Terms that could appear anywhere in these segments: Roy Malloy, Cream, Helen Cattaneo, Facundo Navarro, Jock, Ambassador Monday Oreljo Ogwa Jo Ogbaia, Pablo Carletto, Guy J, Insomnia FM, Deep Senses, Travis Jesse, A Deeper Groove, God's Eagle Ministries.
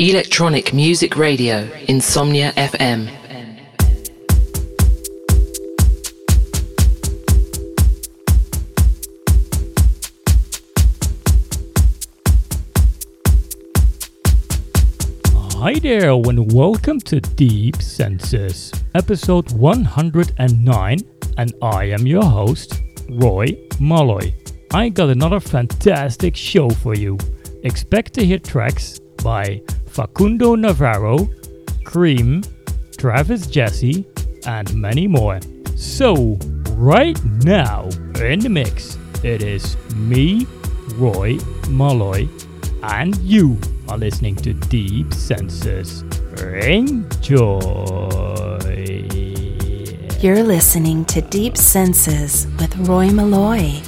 Electronic Music Radio, Insomnia FM. Hi there and welcome to Deep Senses, episode 109, and I am your host, Roy Malloy. I got another fantastic show for you. Expect to hear tracks by Facundo Navarro, Cream, Travis Jesse, and many more. So, right now, in the mix, it is me, Roy Malloy, and you are listening to Deep Senses. Enjoy! You're listening to Deep Senses with Roy Malloy.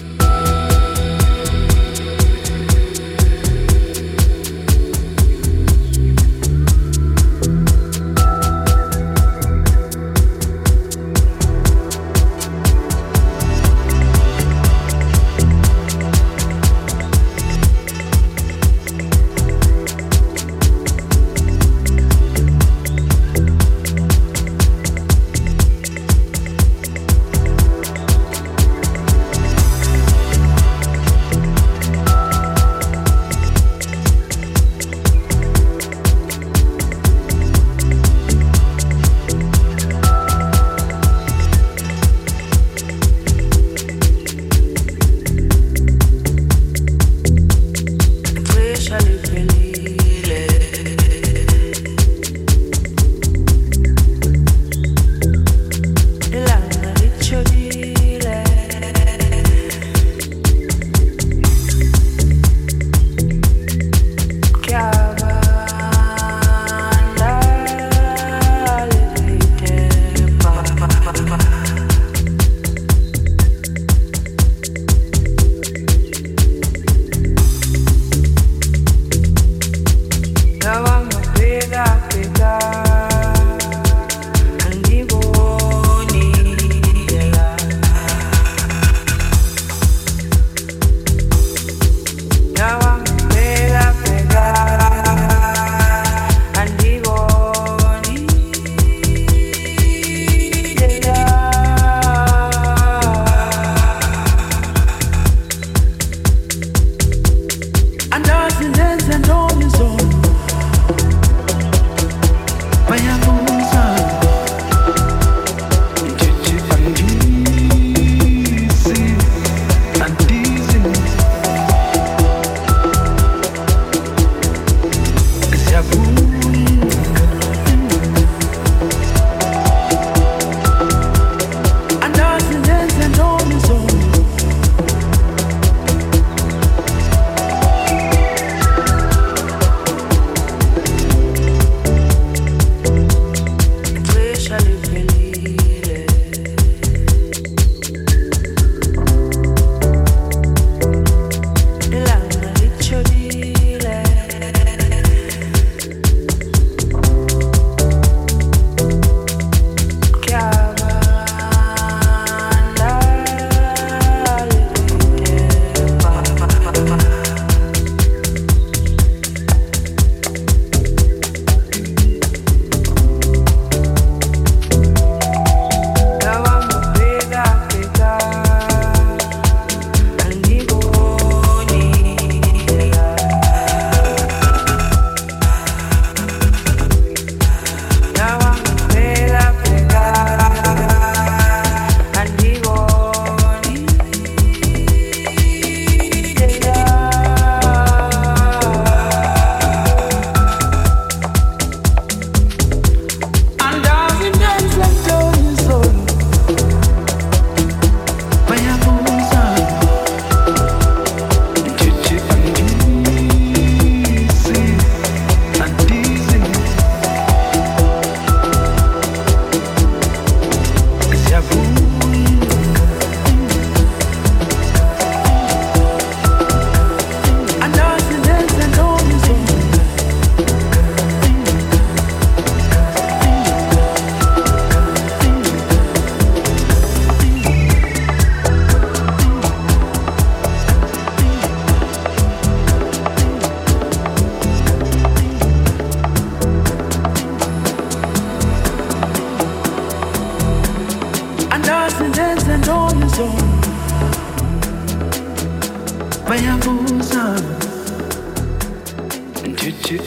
vayamos a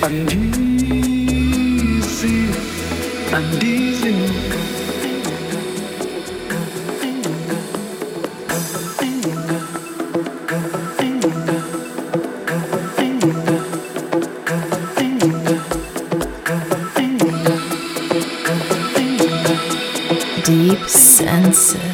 I'm dizzy. Deep senses.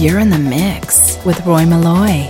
You're in the mix with Roy Malloy.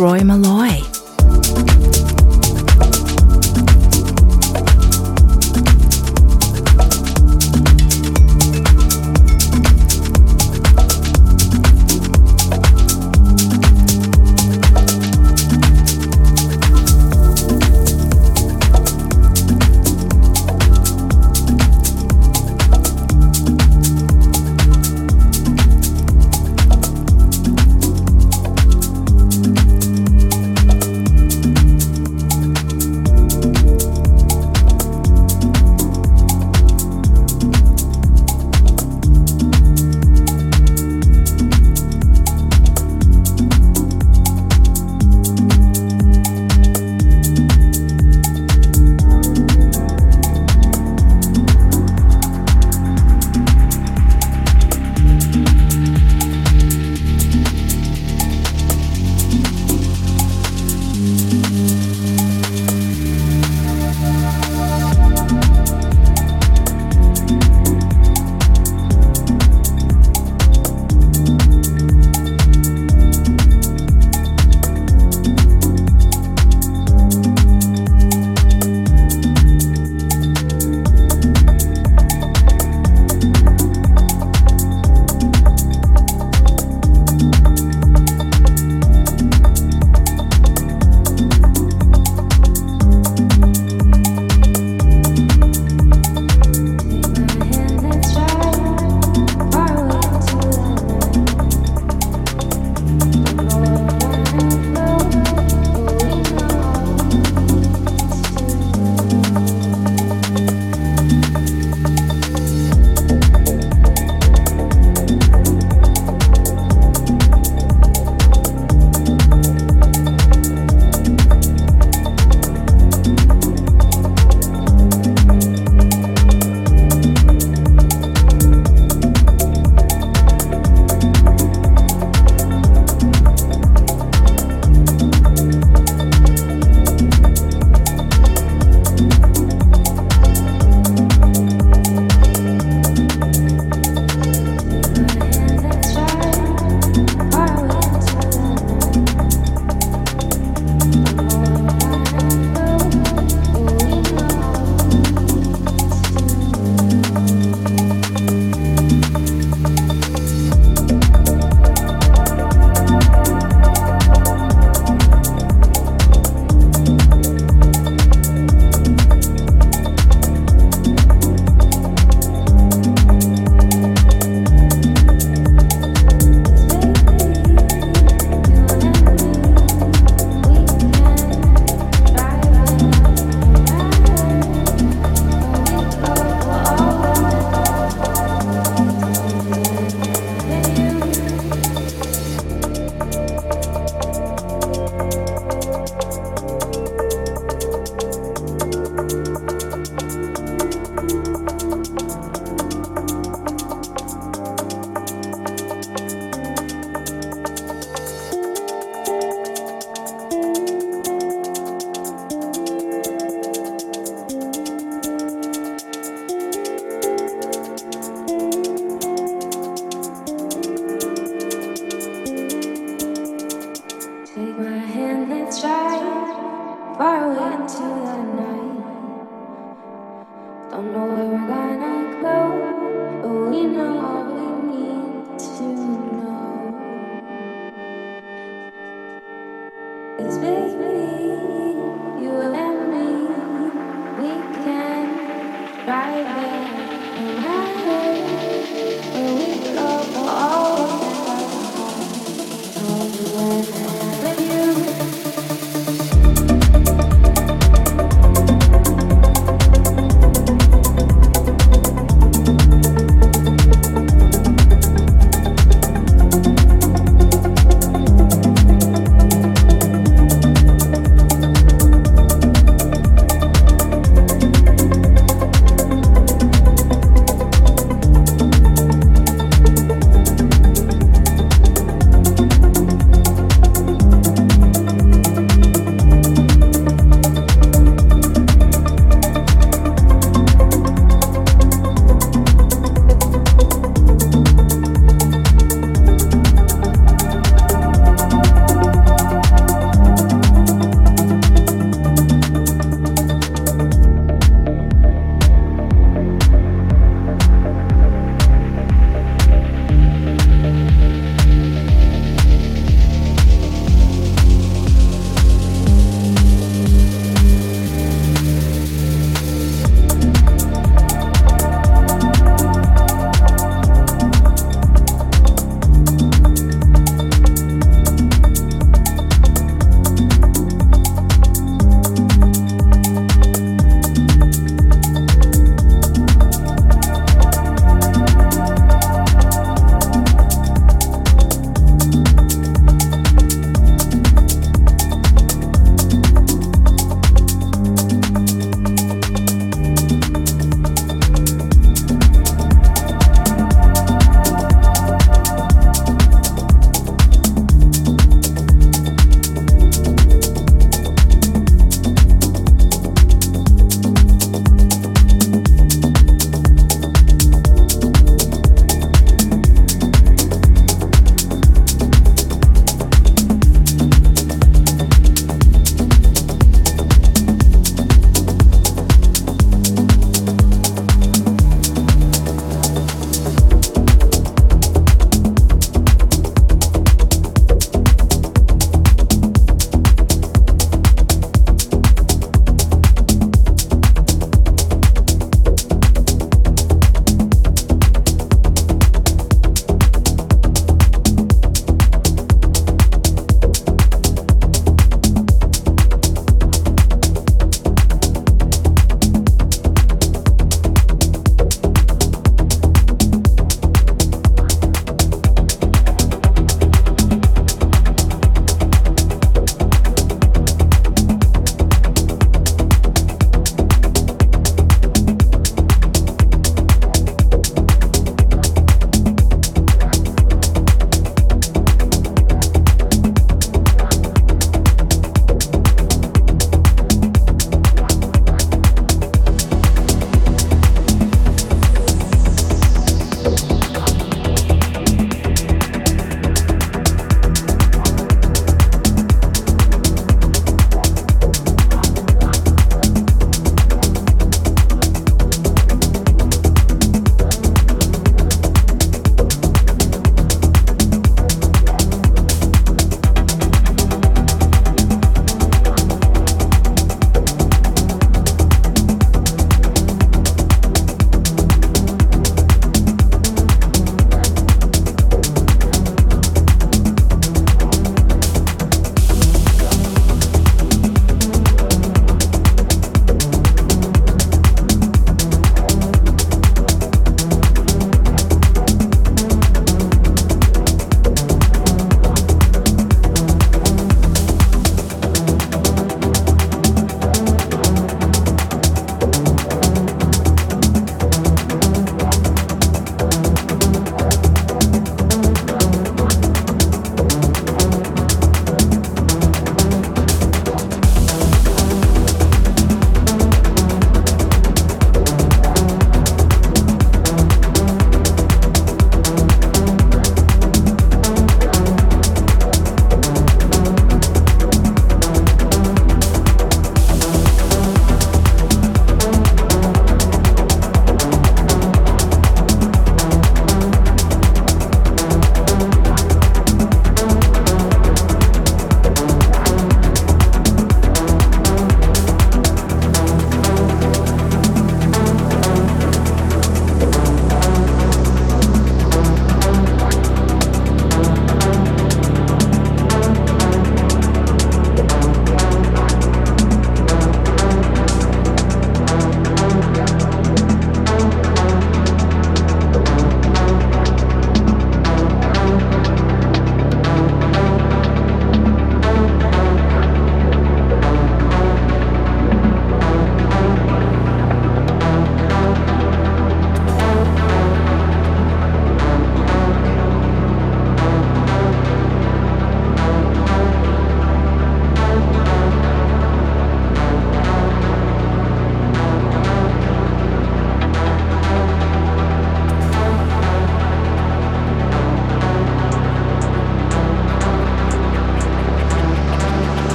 Roy Malloy.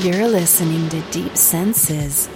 You're listening to Deep Senses.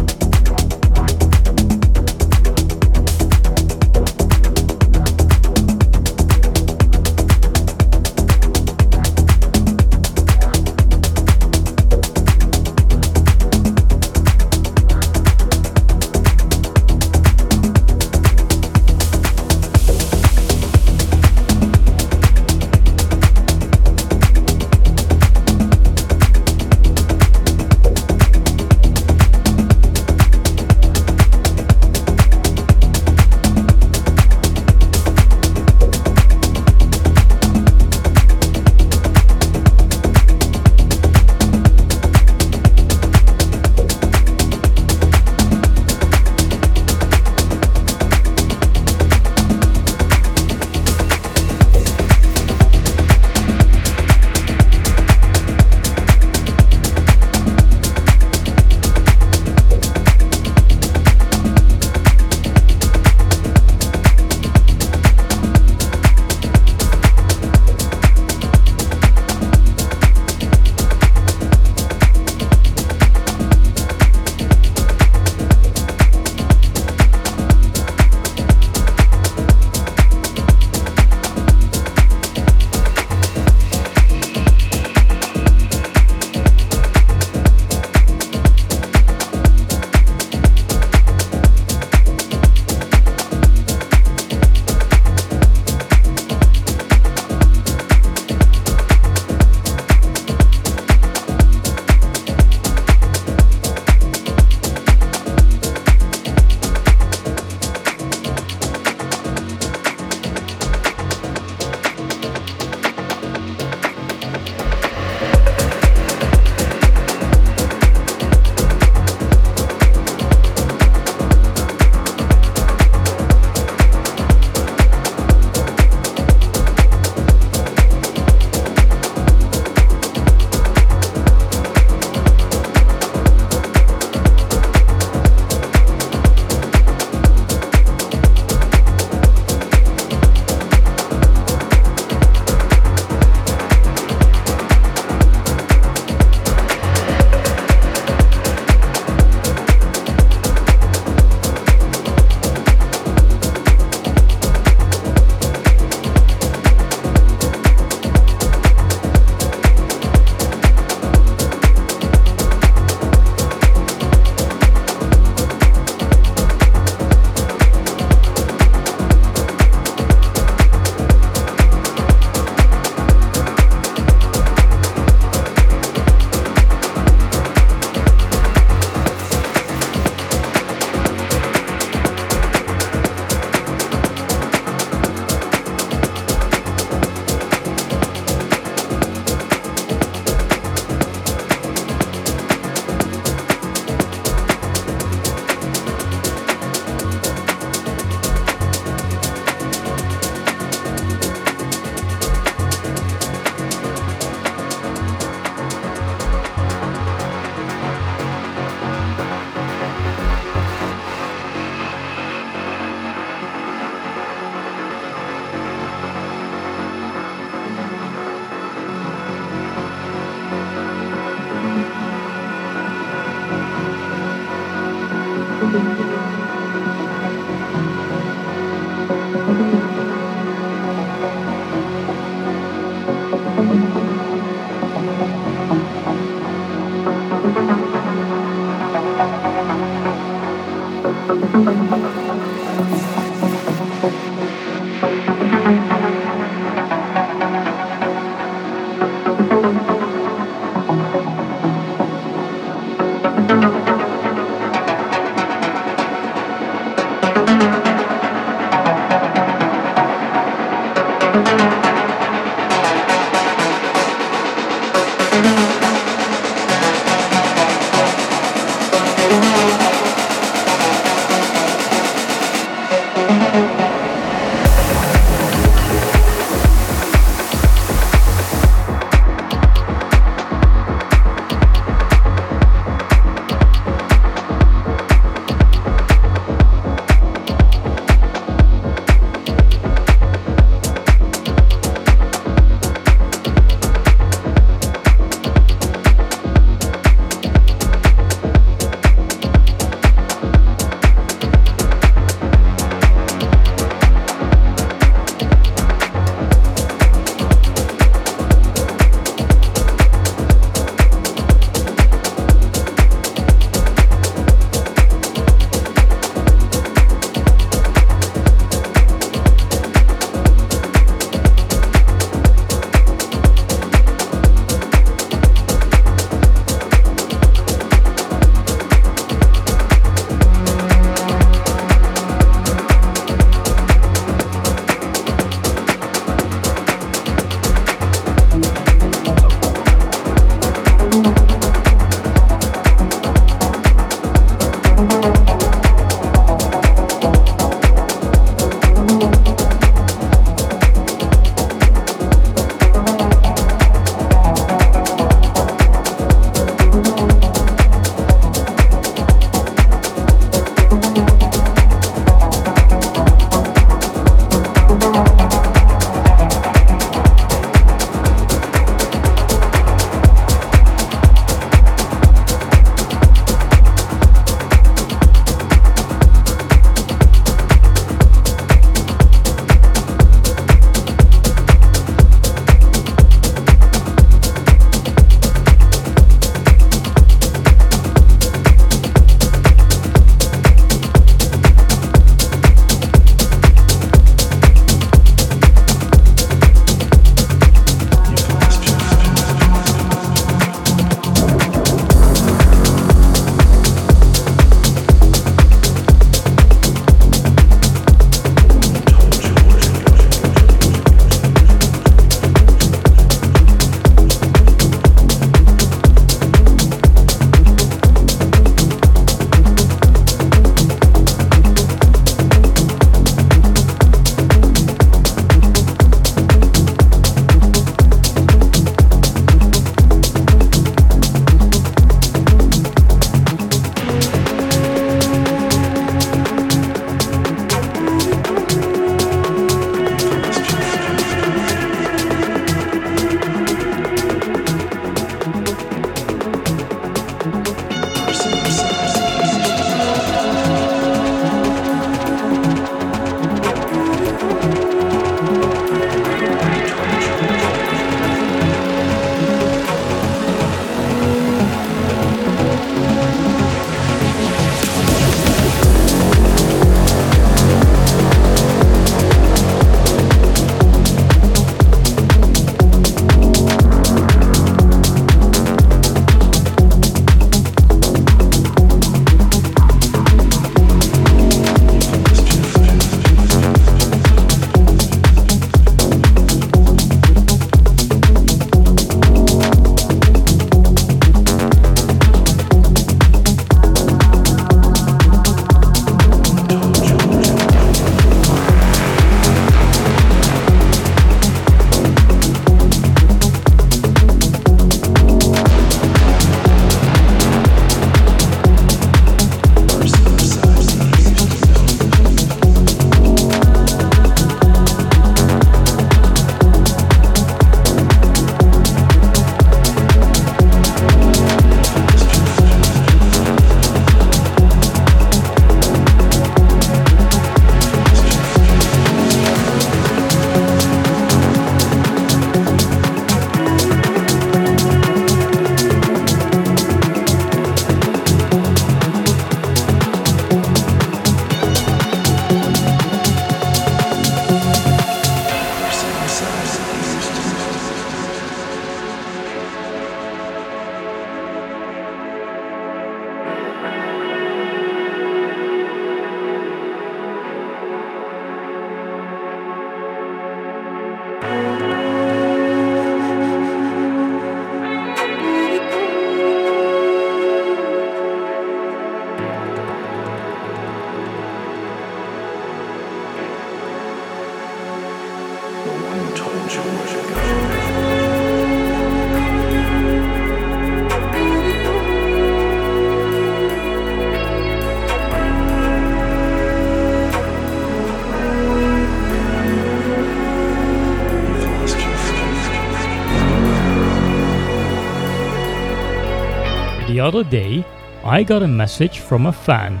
The other day, I got a message from a fan.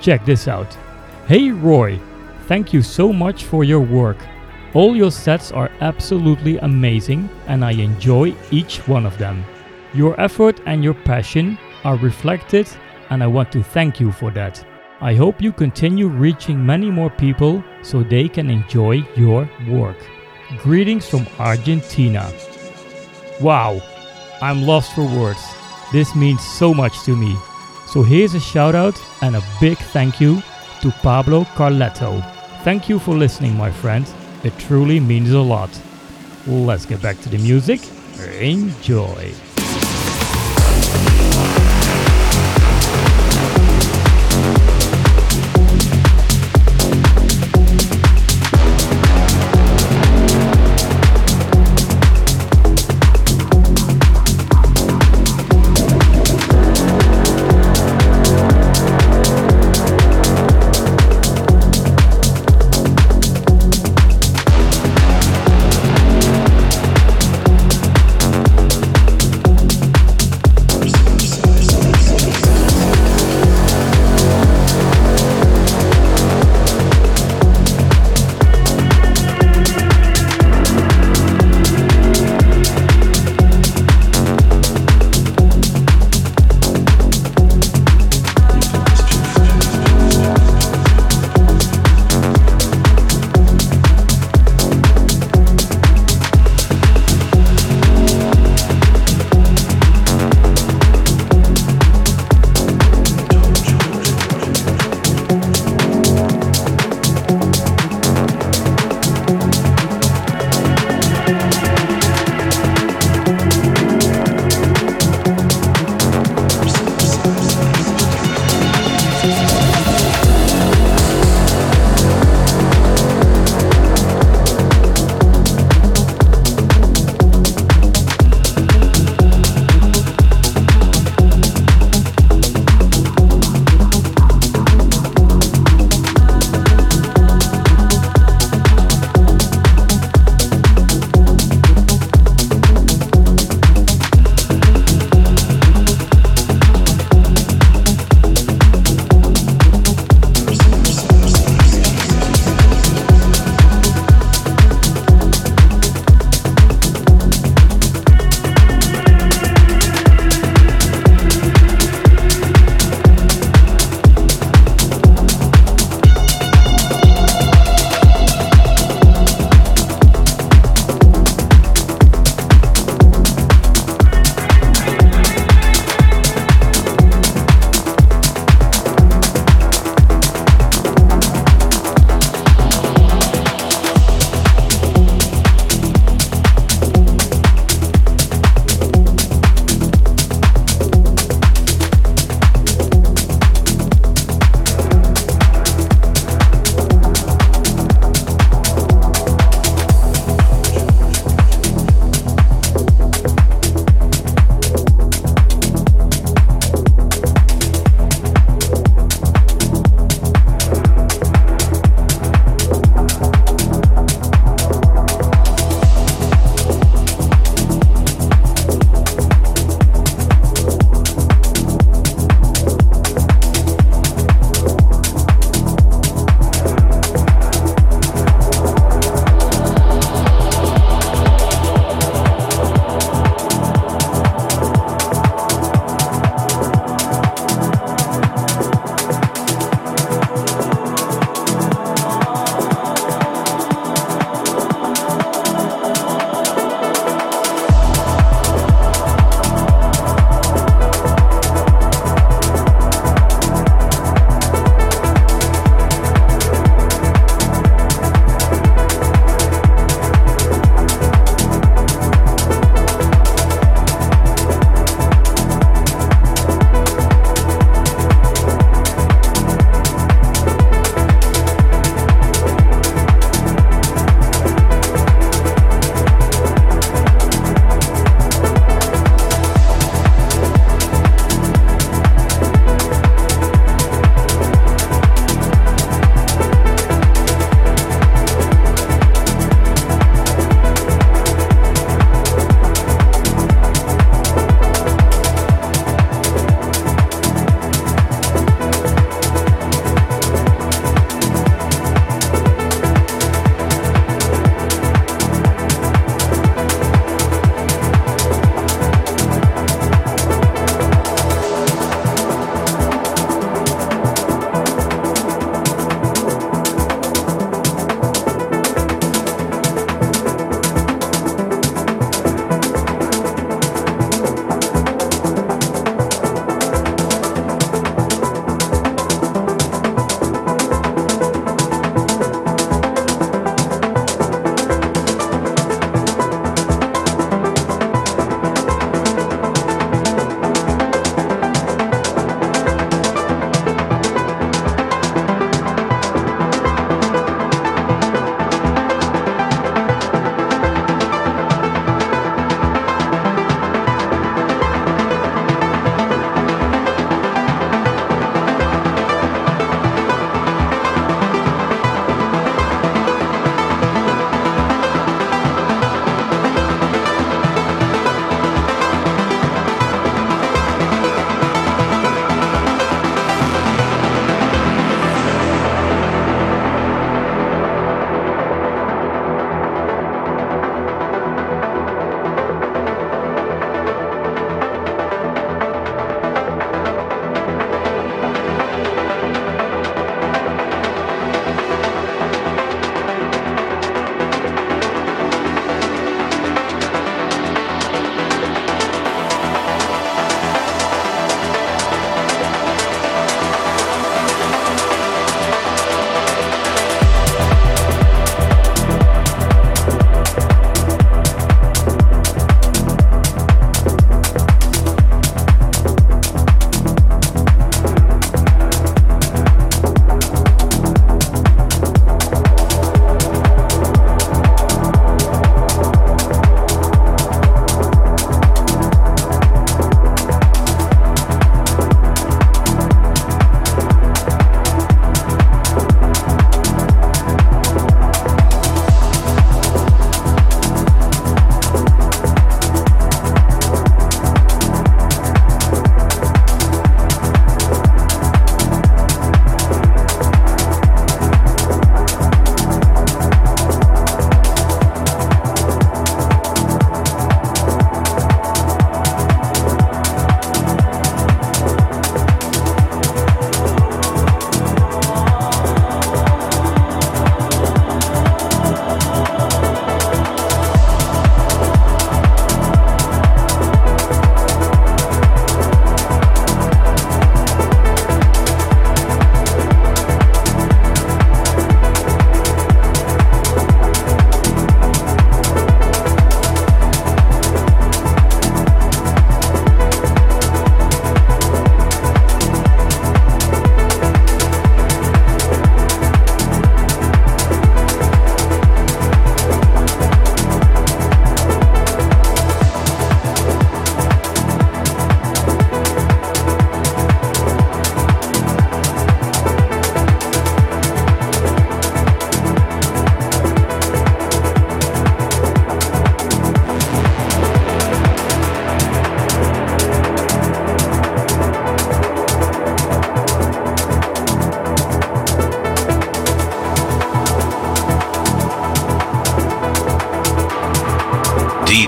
Check this out. Hey Roy, thank you so much for your work. All your sets are absolutely amazing and I enjoy each one of them. Your effort and your passion are reflected and I want to thank you for that. I hope you continue reaching many more people so they can enjoy your work. Greetings from Argentina. Wow, I'm lost for words. This means so much to me. So here's a shout out and a big thank you to Pablo Carletto. Thank you for listening, my friend. It truly means a lot. Let's get back to the music. Enjoy.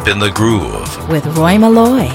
Deep in the Groove with Roy Malloy.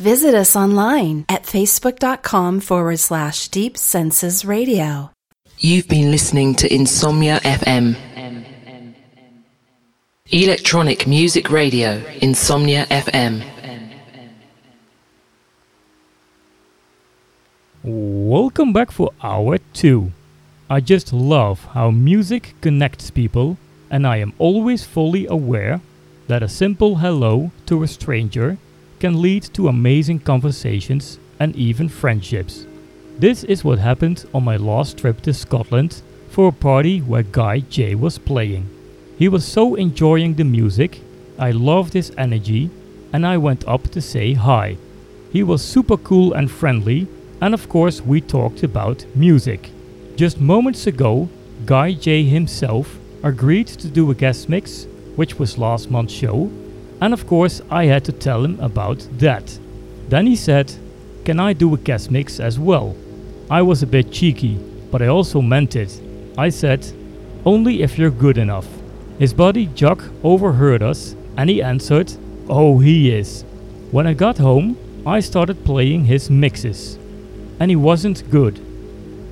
Visit us online at facebook.com/Deep Senses Radio. You've been listening to Insomnia FM. Electronic music radio, Insomnia FM. Welcome back for hour 2. I just love how music connects people, and I am always fully aware that a simple hello to a stranger can lead to amazing conversations and even friendships. This is what happened on my last trip to Scotland for a party where Guy J was playing. He was so enjoying the music, I loved his energy, and I went up to say hi. He was super cool and friendly, and of course we talked about music. Just moments ago, Guy J himself agreed to do a guest mix, which was last month's show, and of course I had to tell him about that. Then he said, "Can I do a guest mix as well?" I was a bit cheeky, but I also meant it. I said, "Only if you're good enough." His buddy Jock overheard us and he answered, "Oh, he is." When I got home, I started playing his mixes. And he wasn't good.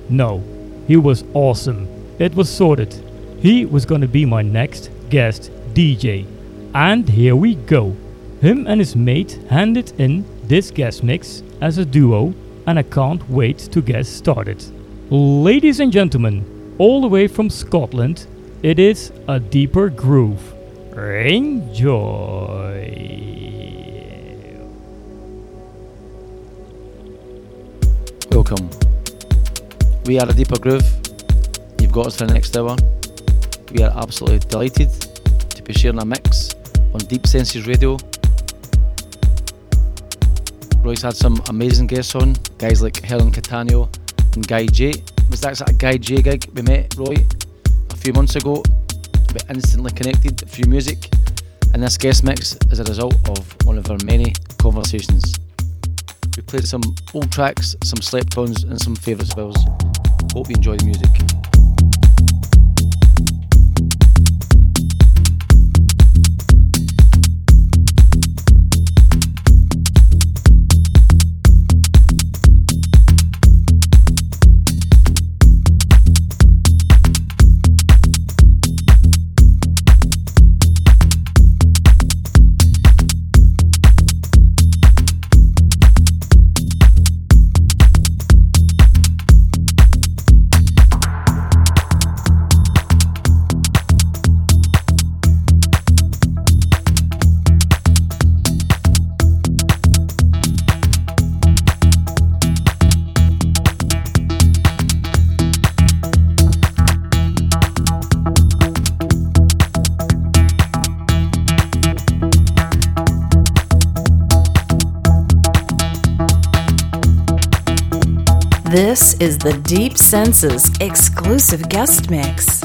No, he was awesome. It was sorted. He was gonna be my next guest DJ. And here we go. Him and his mate handed in this guest mix as a duo, and I can't wait to get started. Ladies and gentlemen, all the way from Scotland, it is A Deeper Groove. Enjoy! Welcome. We are A Deeper Groove. You've got us for the next hour. We are absolutely delighted to be sharing a mix on Deep Senses Radio. Roy's had some amazing guests on, guys like Helen Cattaneo and Guy J. It was that Guy J gig we met Roy a few months ago. We instantly connected through music, and this guest mix is a result of one of our many conversations. We played some old tracks, some slept ons and some favourites of ours. Hope you enjoy the music. This is the Deep Senses exclusive guest mix.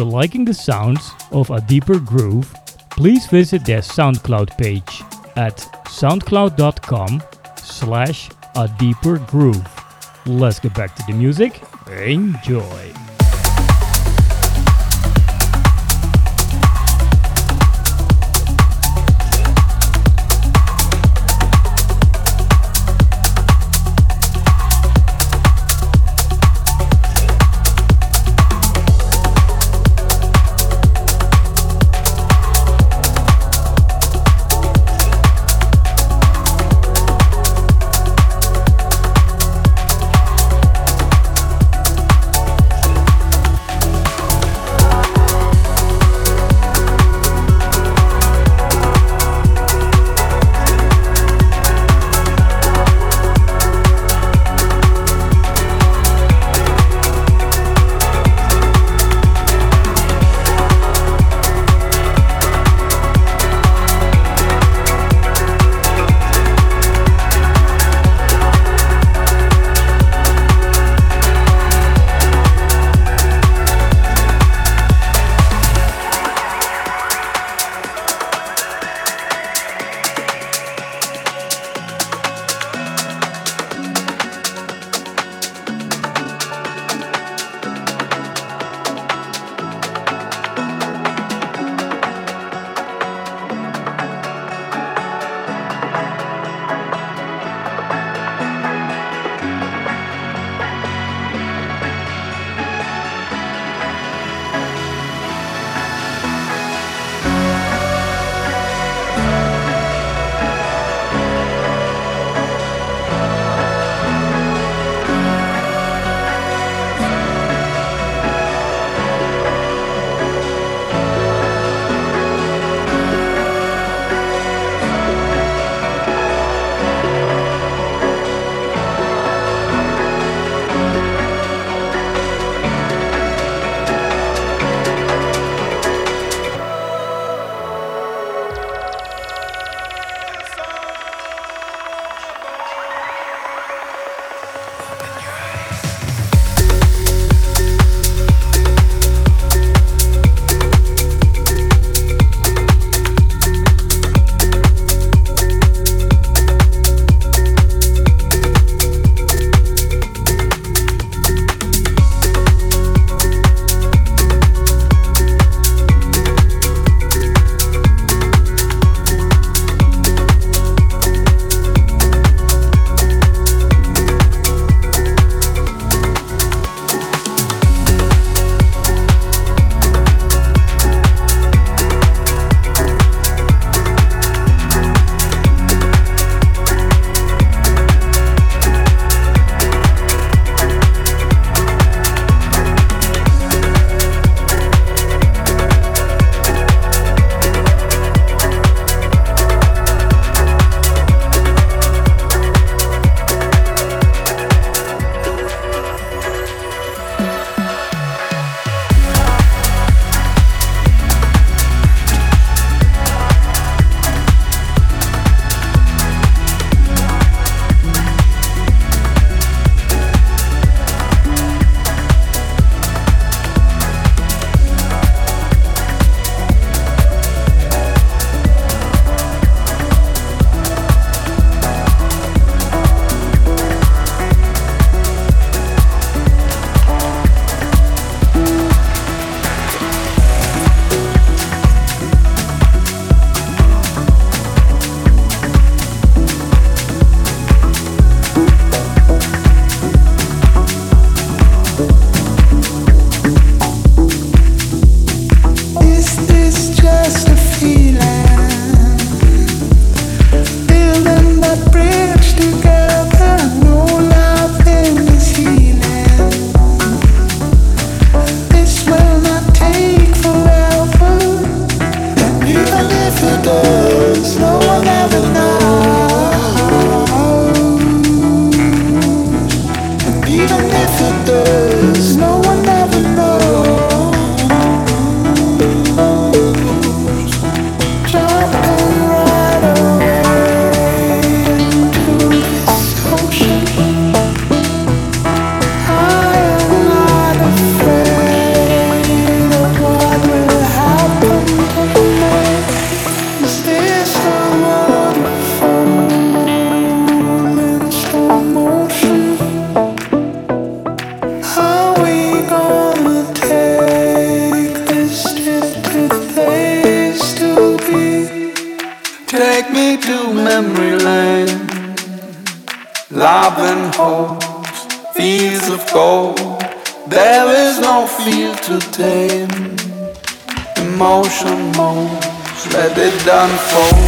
you're liking the sounds of A Deeper Groove, please visit their SoundCloud page at soundcloud.com/A Deeper Groove. Let's get back to the music. Enjoy. Loblin hopes, fields of gold. There is no fear to tame. Emotion moves, let it unfold.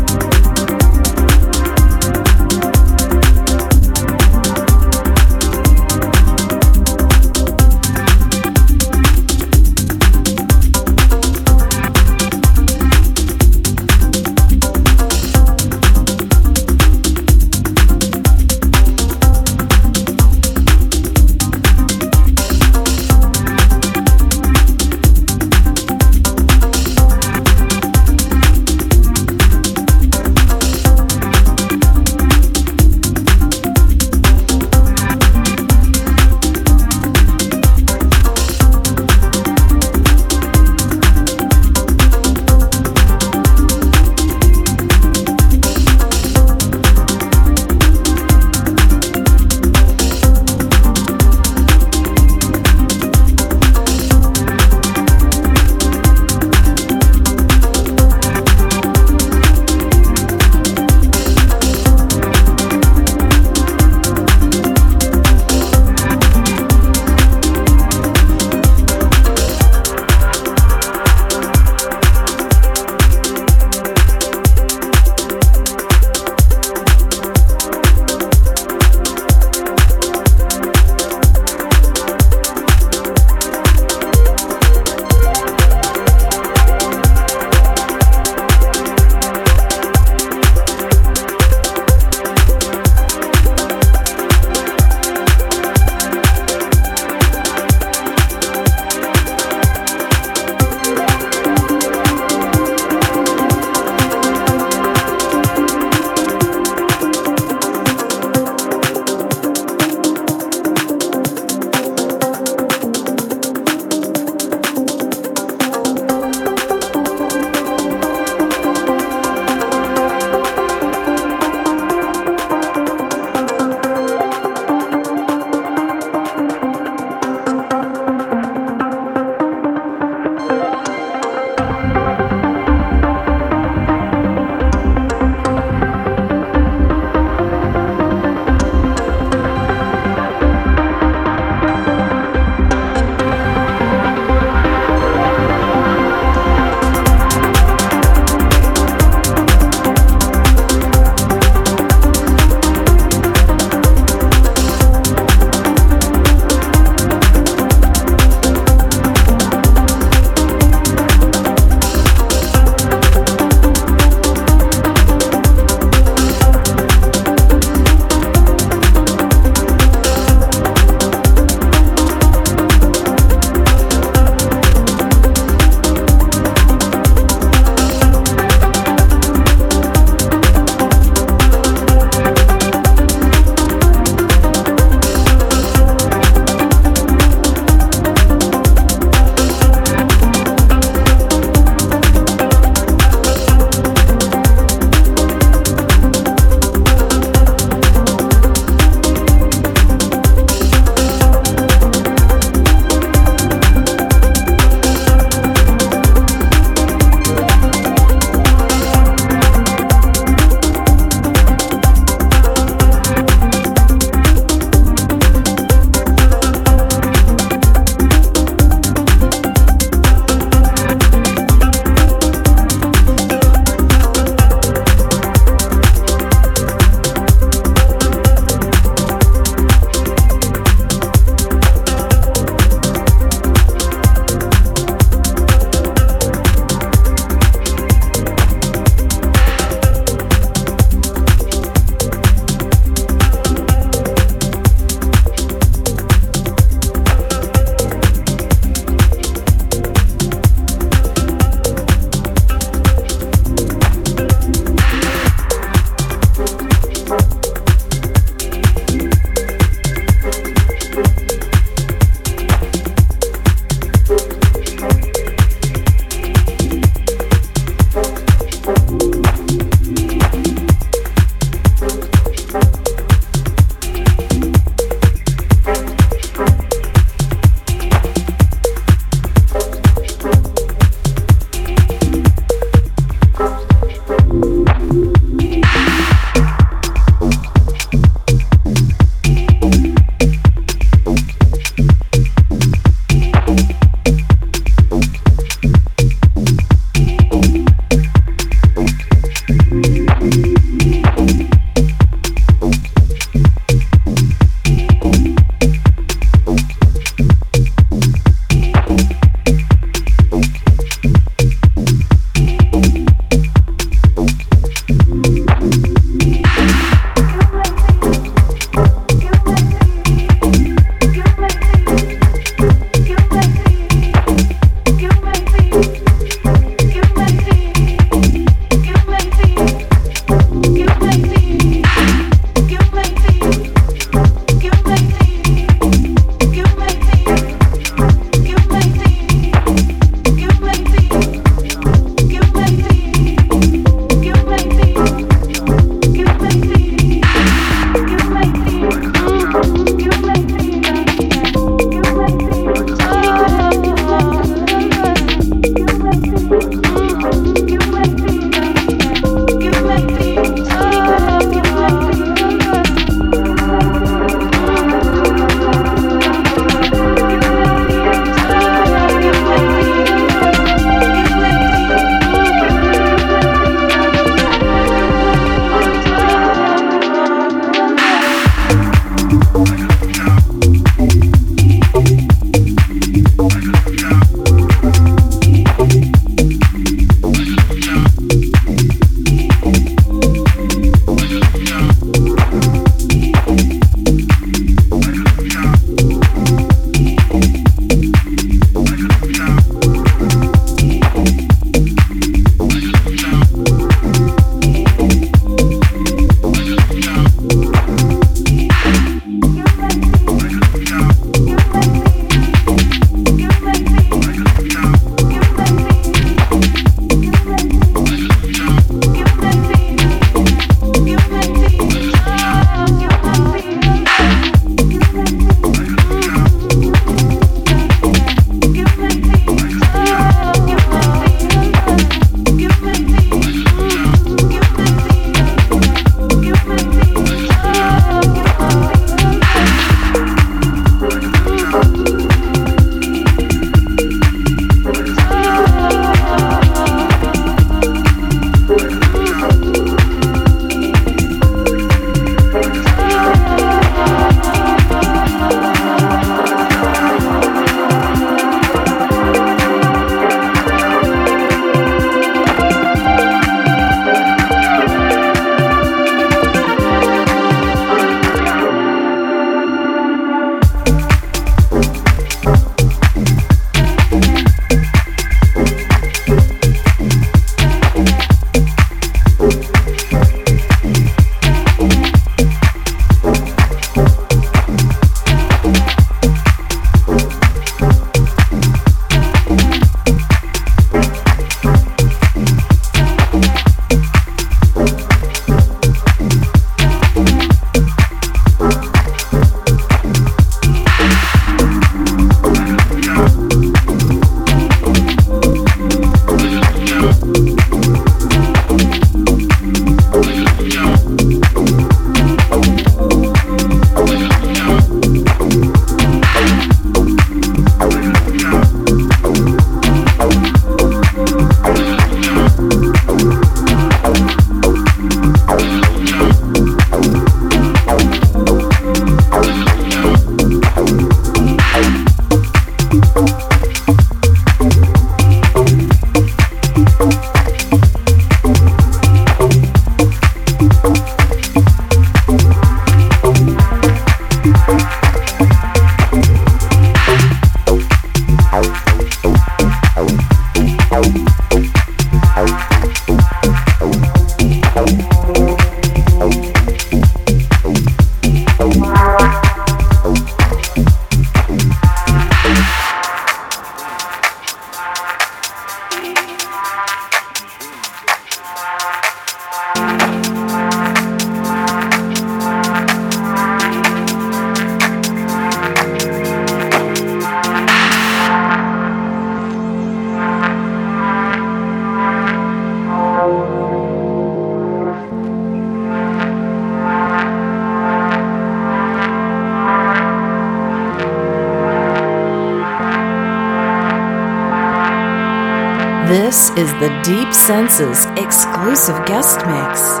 This is the Deep Senses exclusive guest mix.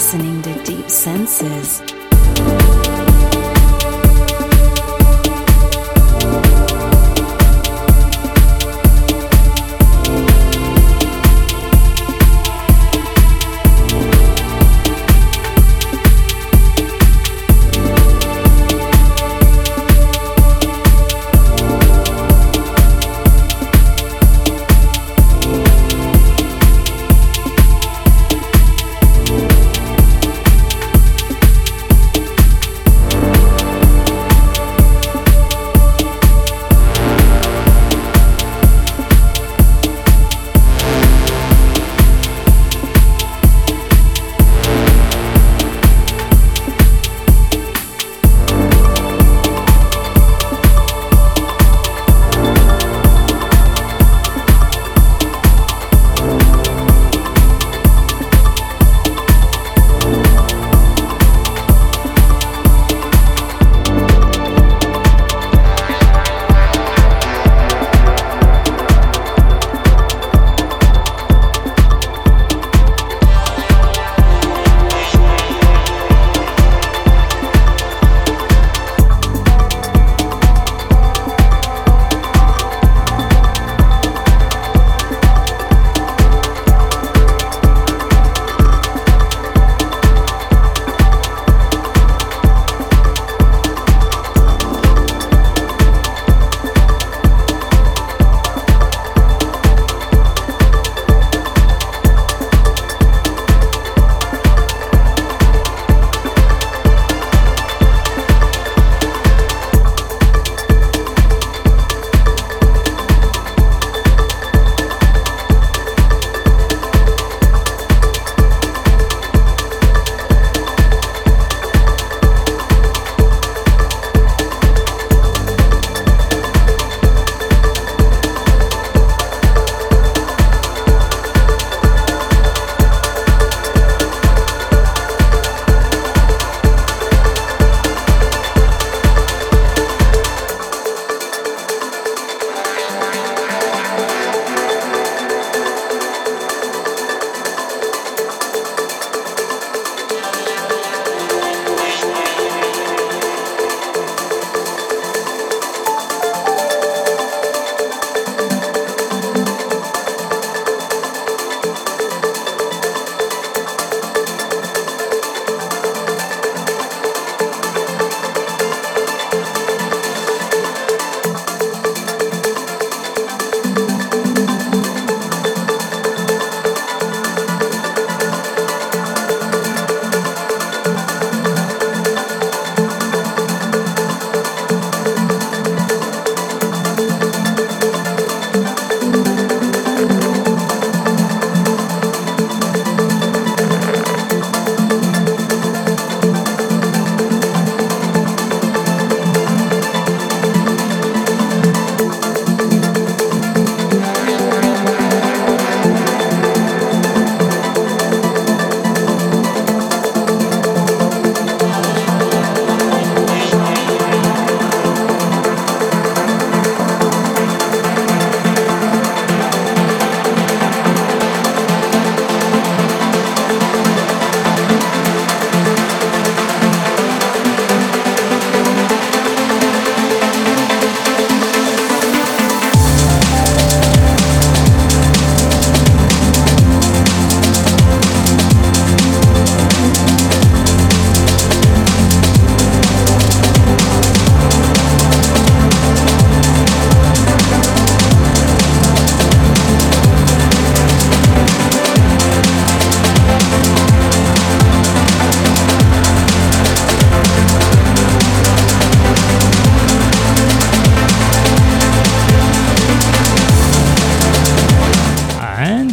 listening to Deep Senses.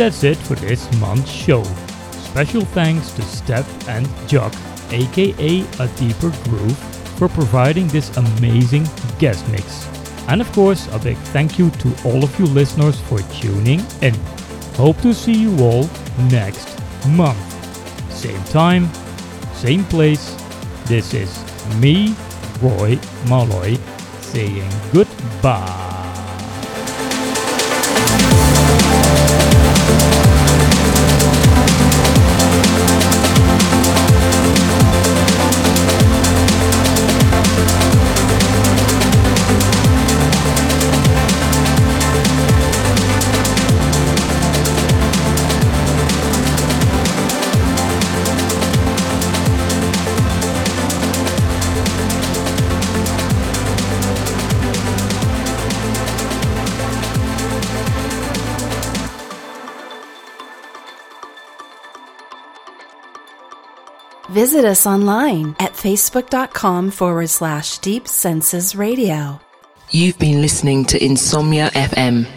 That's it for this month's show. Special thanks to Steph and Jock, aka A Deeper Groove, for providing this amazing guest mix. And of course, a big thank you to all of you listeners for tuning in. Hope to see you all next month. Same time, same place. This is me, Roy Malloy, saying goodbye. Visit us online at facebook.com/Deep Senses Radio. You've been listening to Insomnia FM.